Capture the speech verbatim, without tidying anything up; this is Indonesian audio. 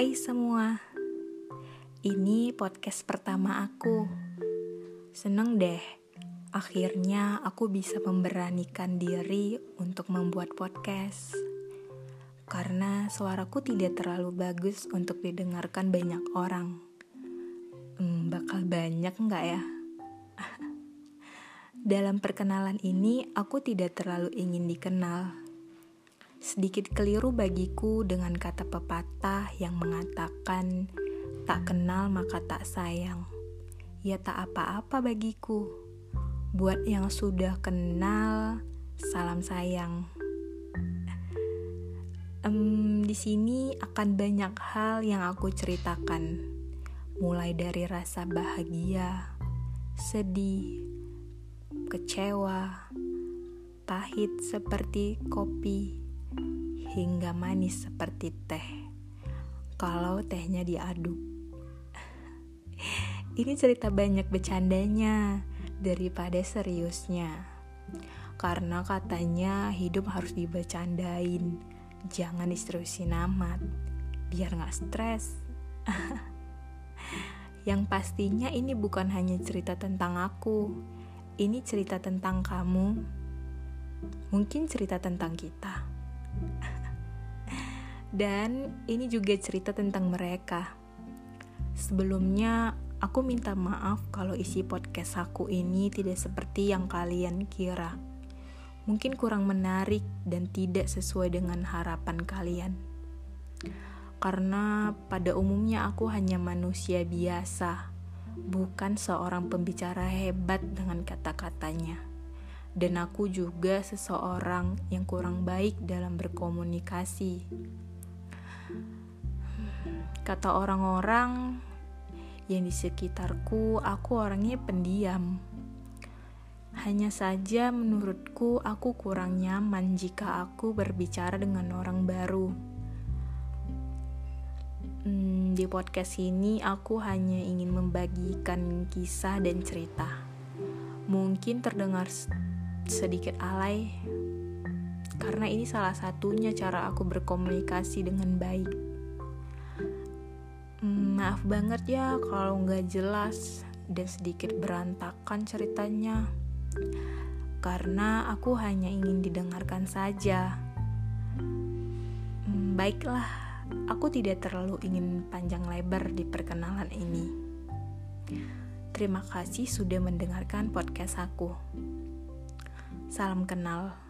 Hai semua, ini podcast pertama aku. Seneng deh, akhirnya aku bisa memberanikan diri untuk membuat podcast. Karena suaraku tidak terlalu bagus untuk didengarkan banyak orang. hmm, Bakal banyak gak ya? Dalam perkenalan ini, aku tidak terlalu ingin dikenal. Sedikit keliru bagiku dengan kata pepatah yang mengatakan tak kenal maka tak sayang. Ya tak apa-apa bagiku. Buat yang sudah kenal, salam sayang. Um, di sini akan banyak hal yang aku ceritakan, mulai dari rasa bahagia, sedih, kecewa, pahit seperti kopi, hingga manis seperti teh kalau tehnya diaduk. Ini cerita banyak bercandanya daripada seriusnya, karena katanya hidup harus dibecandain, jangan diseriusin amat biar gak stres. Yang pastinya ini bukan hanya cerita tentang aku, ini cerita tentang kamu, mungkin cerita tentang kita. Dan ini juga cerita tentang mereka. Sebelumnya, aku minta maaf kalau isi podcast aku ini tidak seperti yang kalian kira. Mungkin kurang menarik dan tidak sesuai dengan harapan kalian. Karena pada umumnya aku hanya manusia biasa, bukan seorang pembicara hebat dengan kata-katanya. Dan aku juga seseorang yang kurang baik dalam berkomunikasi. Kata orang-orang yang di sekitarku, aku orangnya pendiam. Hanya saja menurutku aku kurang nyaman jika aku berbicara dengan orang baru. hmm, Di podcast ini aku hanya ingin membagikan kisah dan cerita. Mungkin terdengar sedikit alay, karena ini salah satunya cara aku berkomunikasi dengan baik. Maaf banget ya kalau nggak jelas dan sedikit berantakan ceritanya, karena aku hanya ingin didengarkan saja. Baiklah, aku tidak terlalu ingin panjang lebar di perkenalan ini. Terima kasih sudah mendengarkan podcast aku. Salam kenal.